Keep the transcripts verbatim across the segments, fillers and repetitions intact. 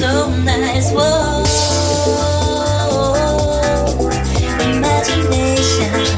so nice, whoa, imagination.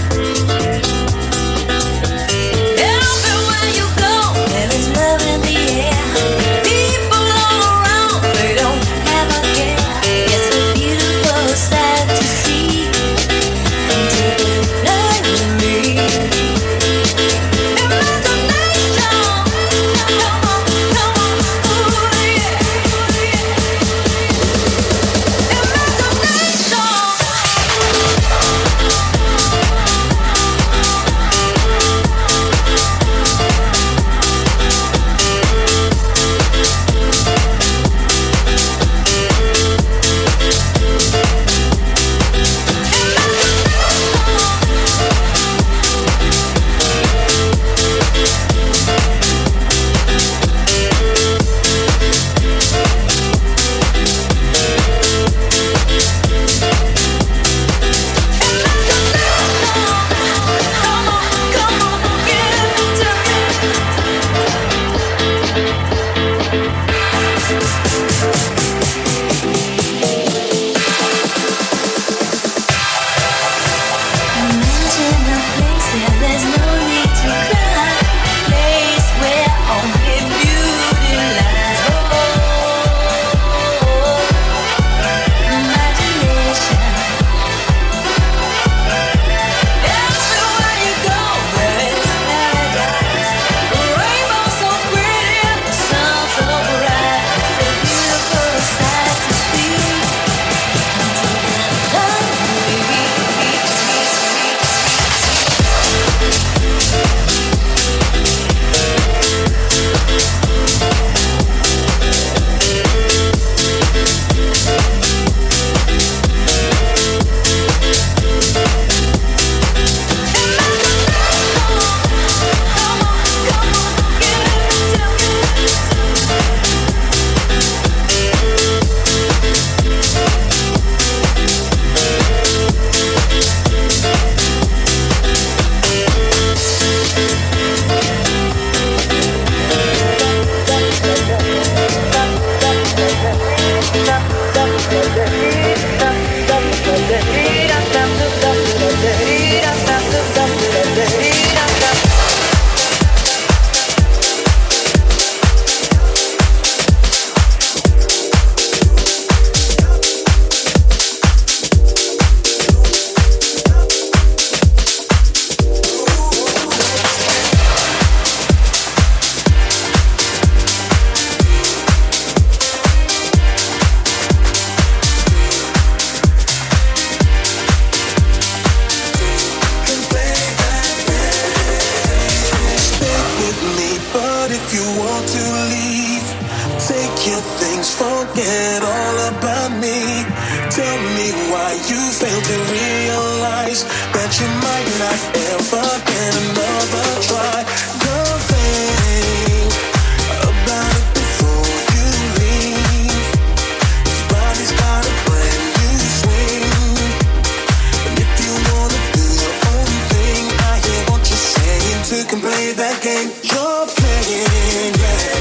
You can play that game you're playing, yeah.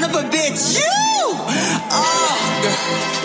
son of a bitch, you are.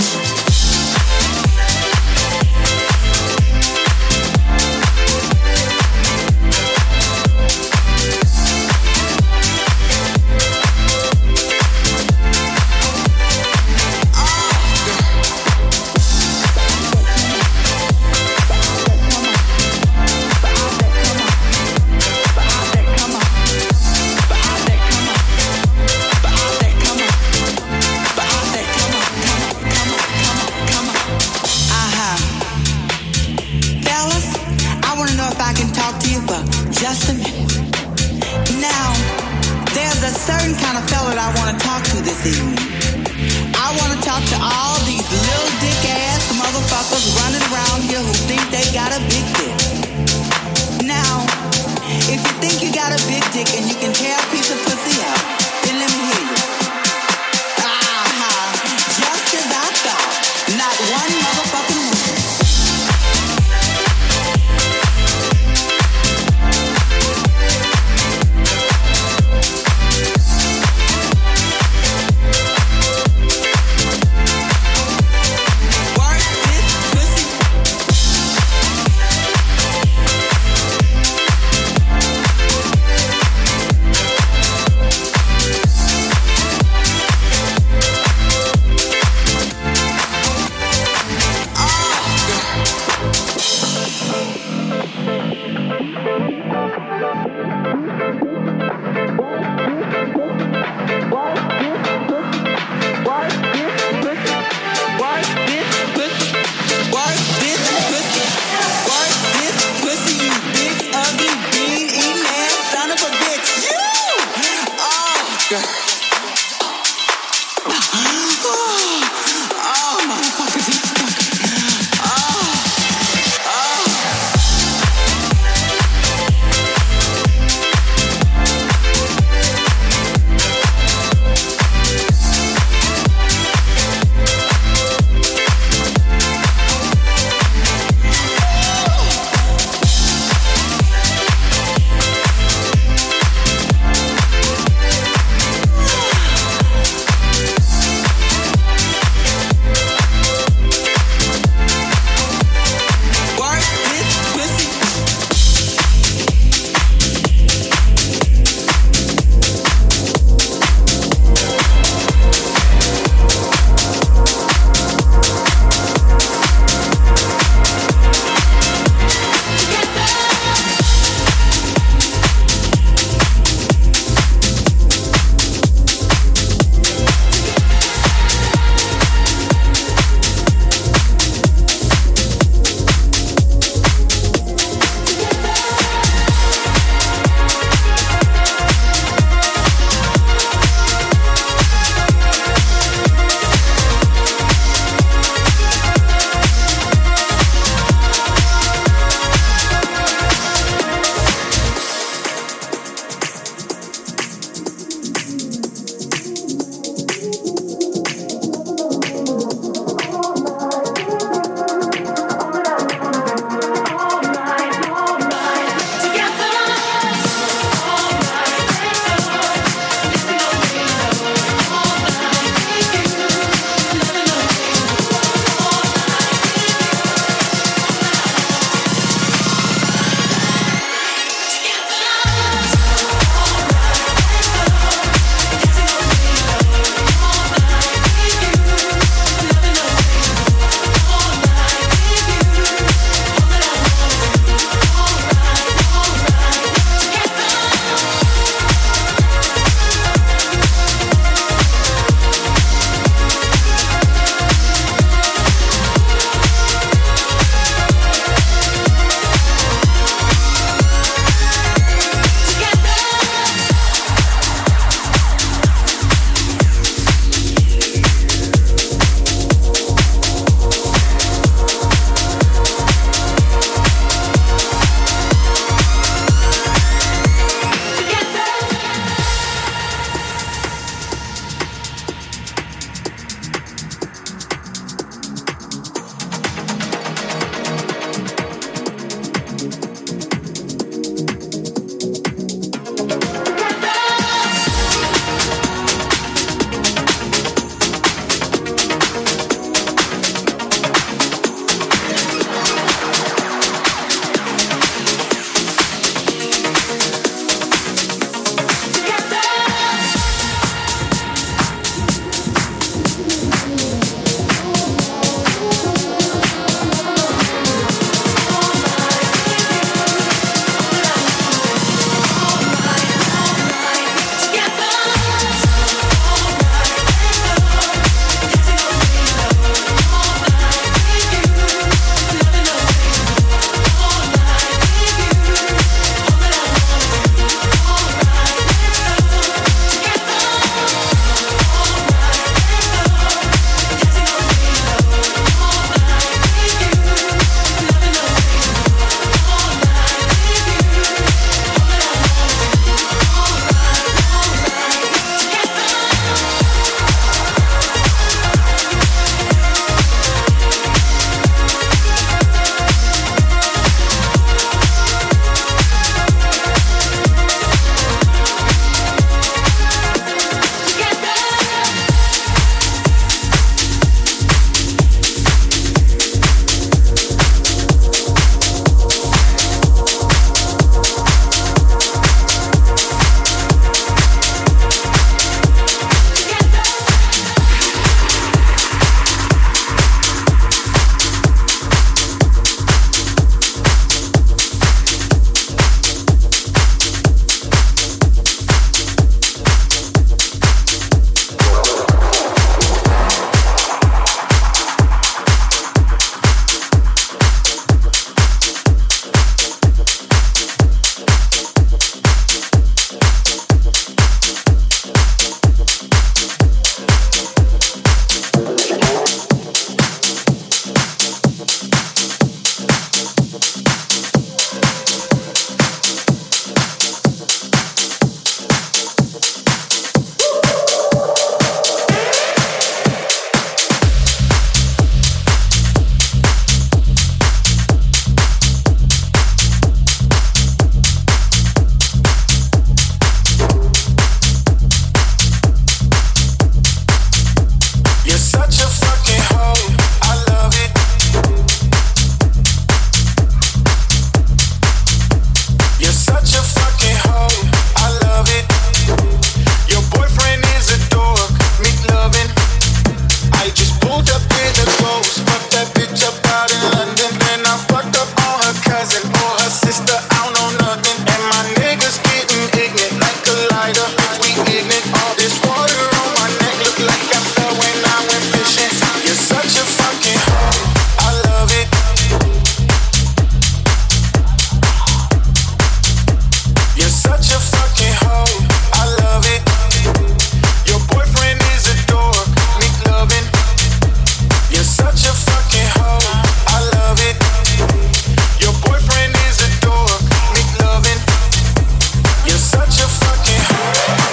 sister, I don't know nothing. And my niggas getting ignorant like a lighter. We ignorant, all this water on my neck look like I fell when I went fishing. You're such a fucking hoe, I love it. You're such a fucking hoe, I love it. Your boyfriend is a dork, McLovin. You're such a fucking hoe, I love it. Your boyfriend is a dork, McLovin. You're such a fucking hoe.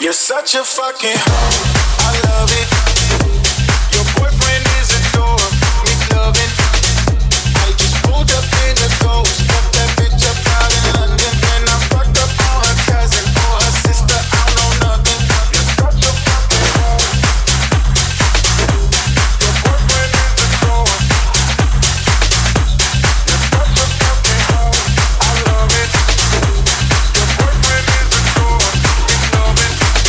You're such a fucking such a fucking hoe, I love it. Your boyfriend is a dork, McLovin. I just pulled up in the ghost, got that bitch up out in London. And I fucked up on her cousin or her sister, I don't know nothing. You're such a fucking hoe. Your boyfriend is a dork. You're such a fucking hoe, I love it. Your boyfriend is a dork, McLovin.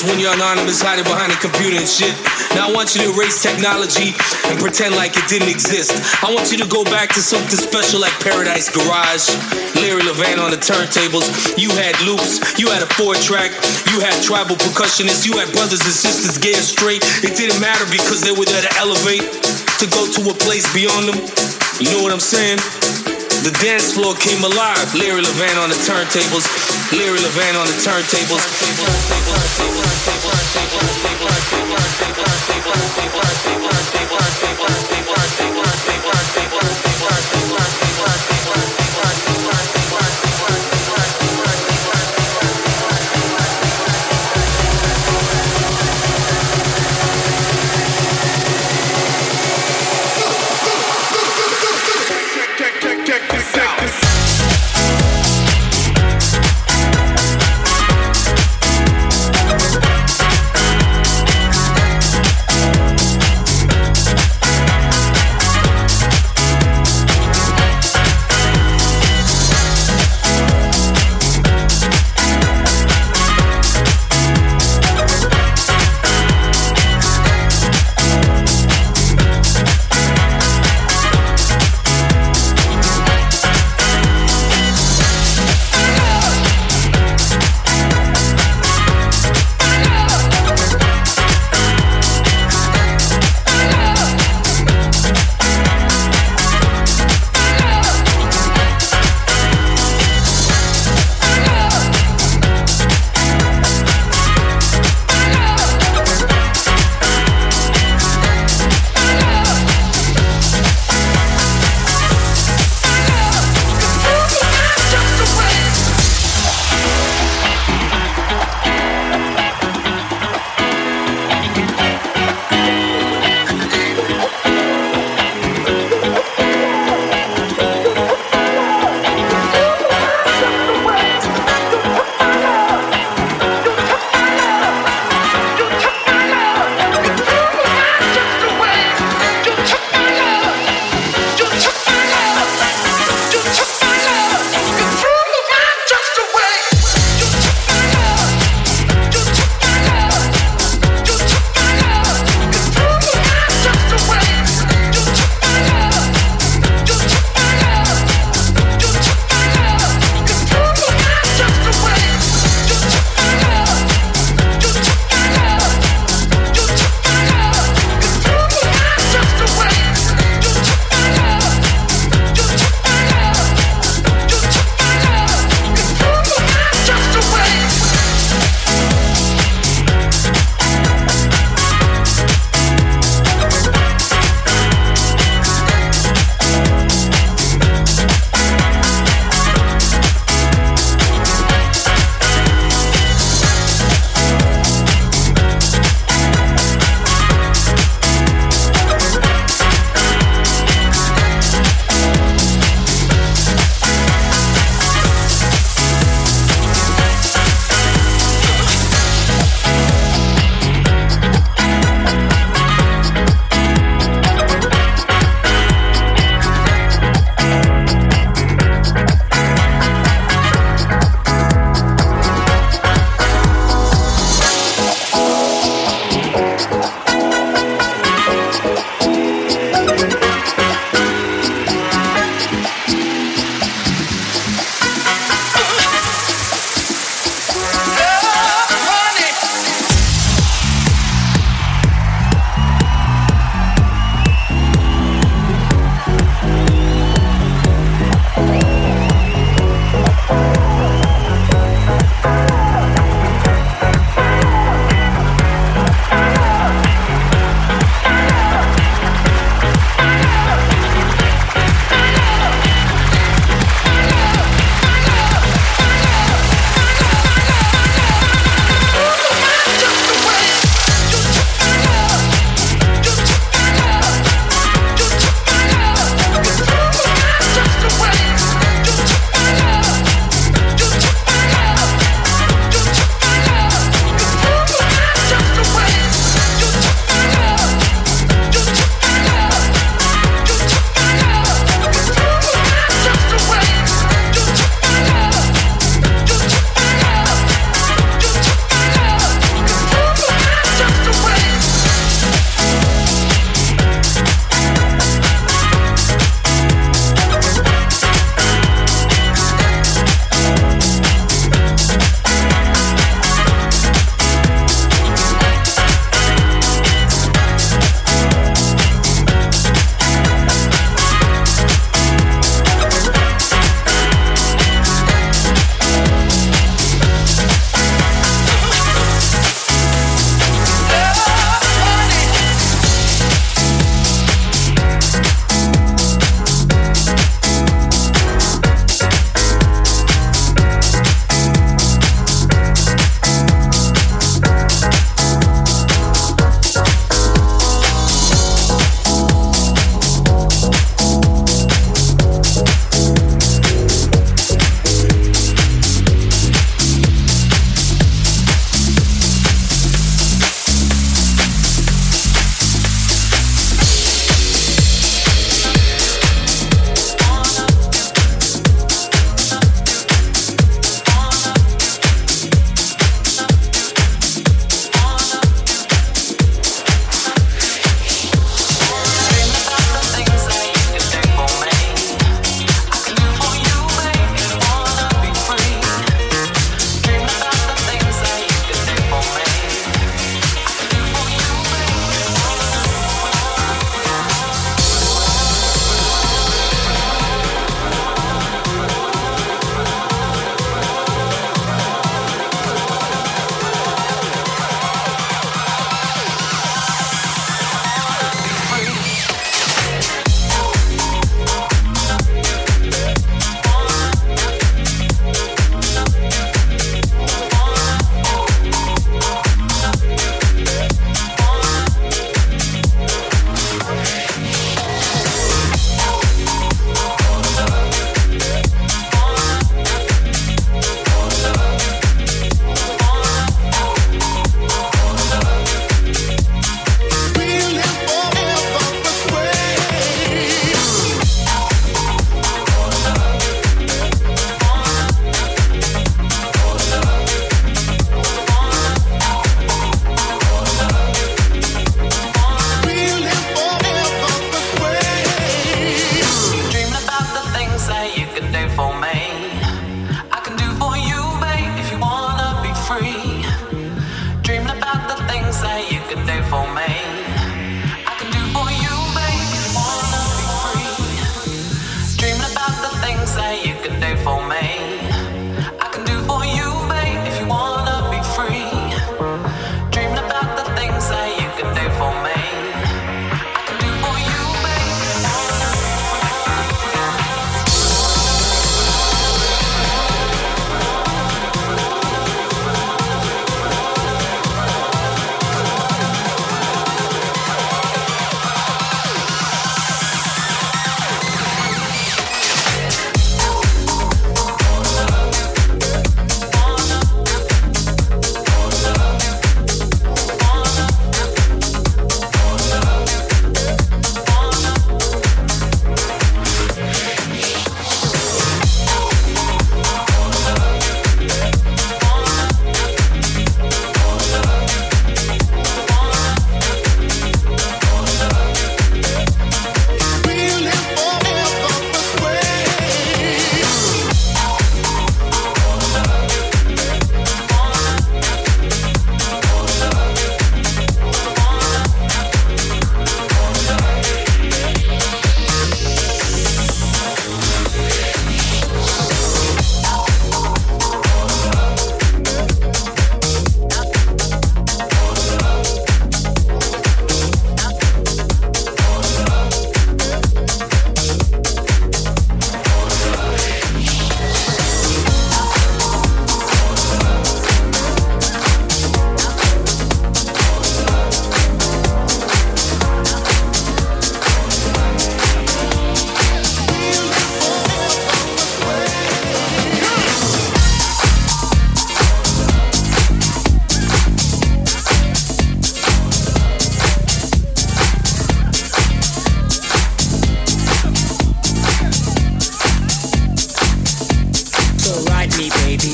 When you're anonymous, hiding behind a computer and shit. Now I want you to erase technology and pretend like it didn't exist. I want you to go back to something special like Paradise Garage, Larry Levan on the turntables. You had loops, you had a four-track, you had tribal percussionists, you had brothers and sisters getting straight. It didn't matter because they were there to elevate, to go to a place beyond them. You know what I'm saying? The dance floor came alive. Larry Levan on the turntables. Larry Levan on the turntables.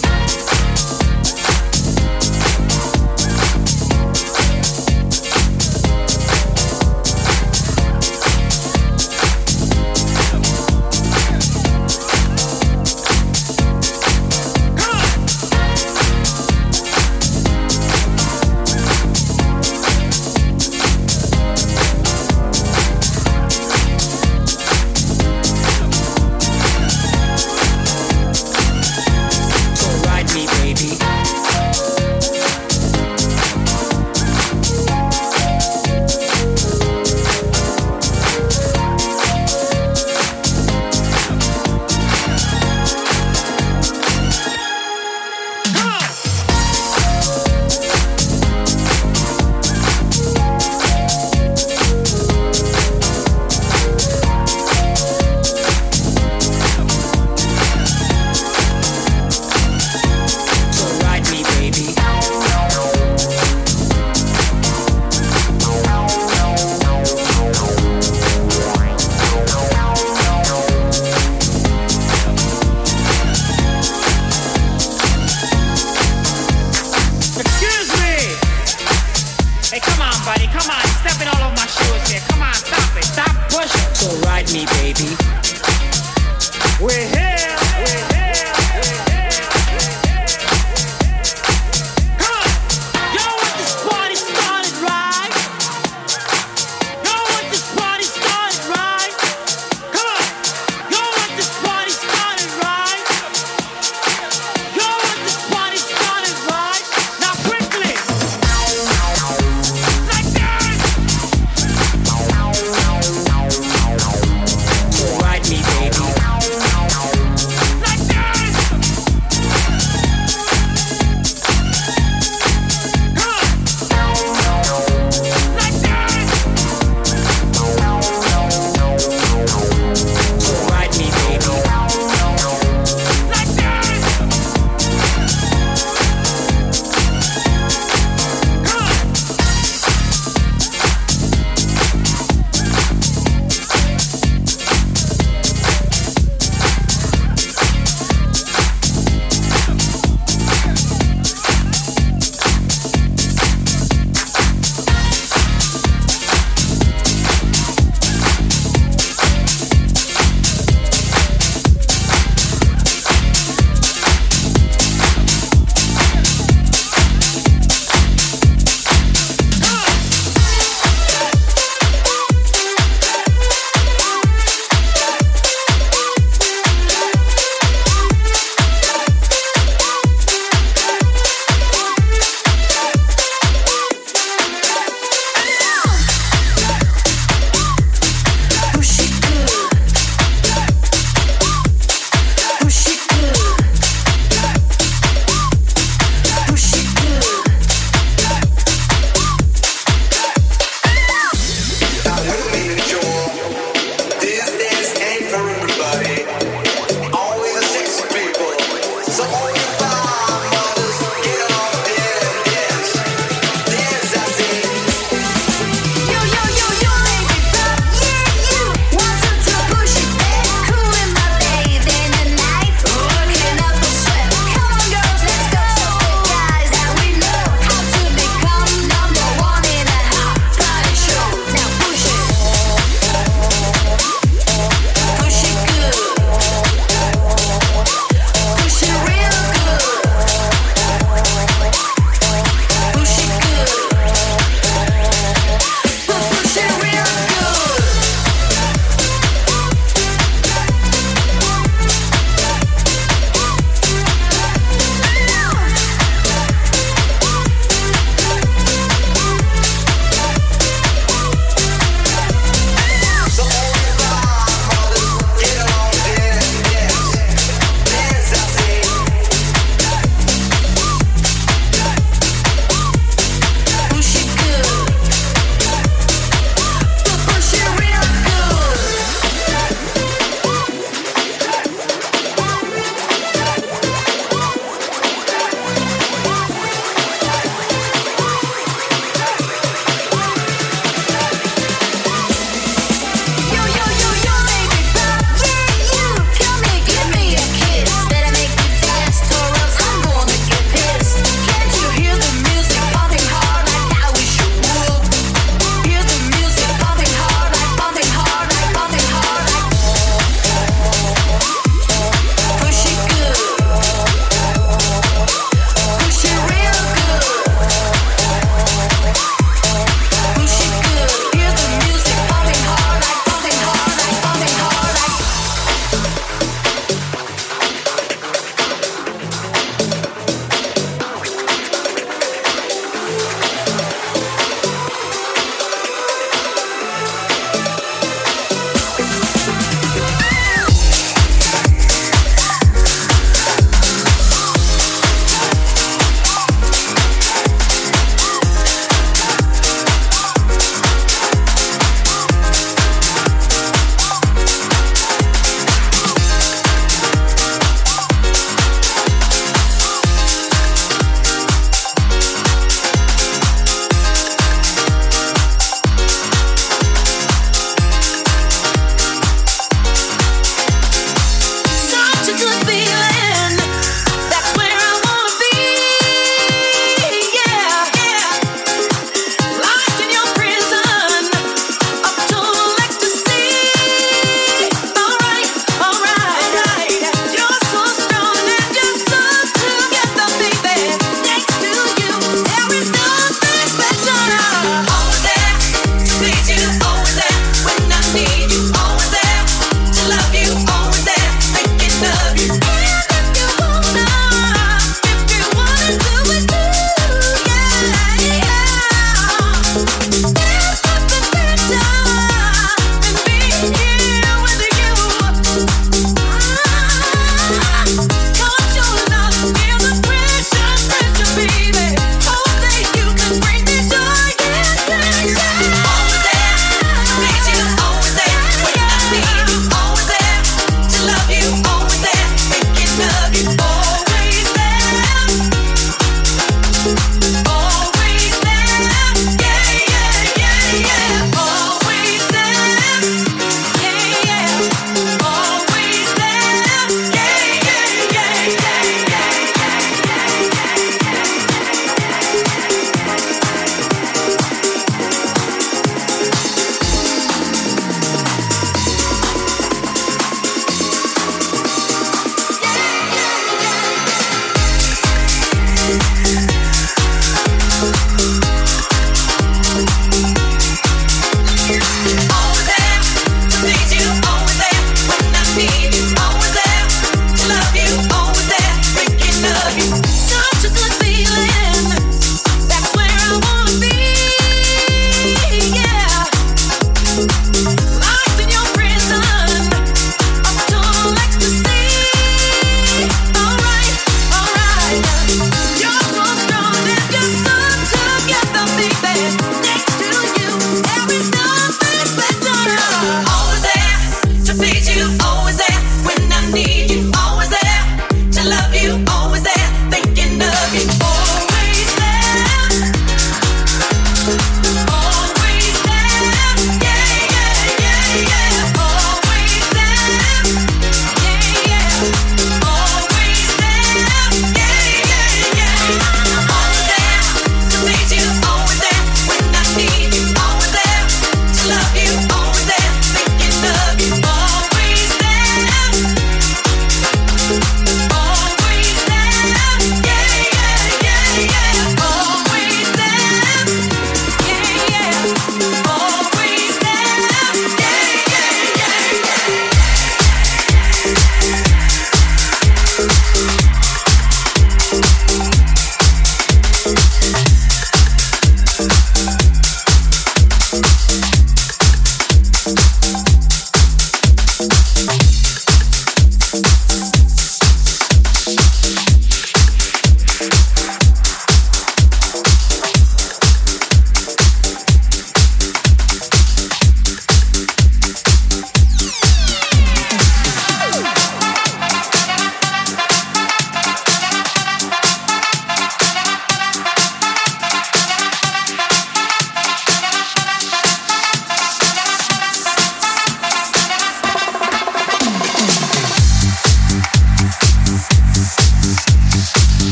Good.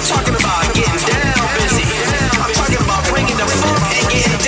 Talking about getting down busy. I'm talking about bringing the funk and getting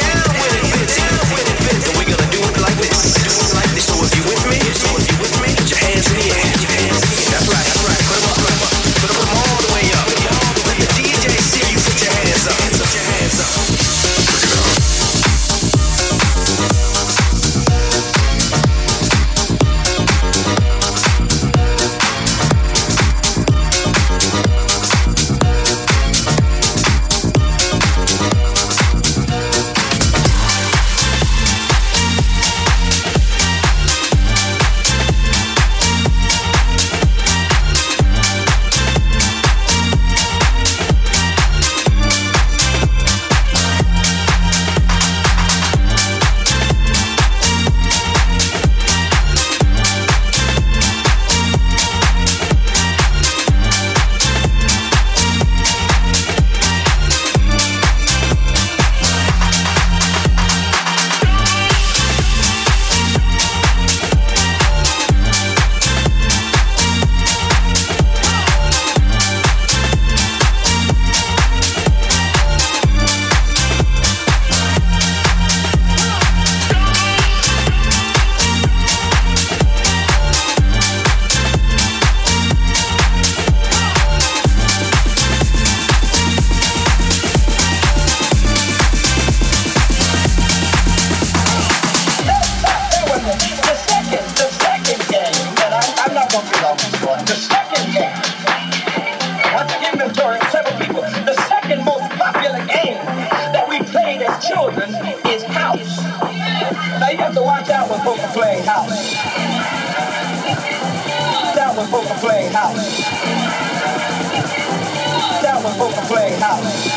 Ciao.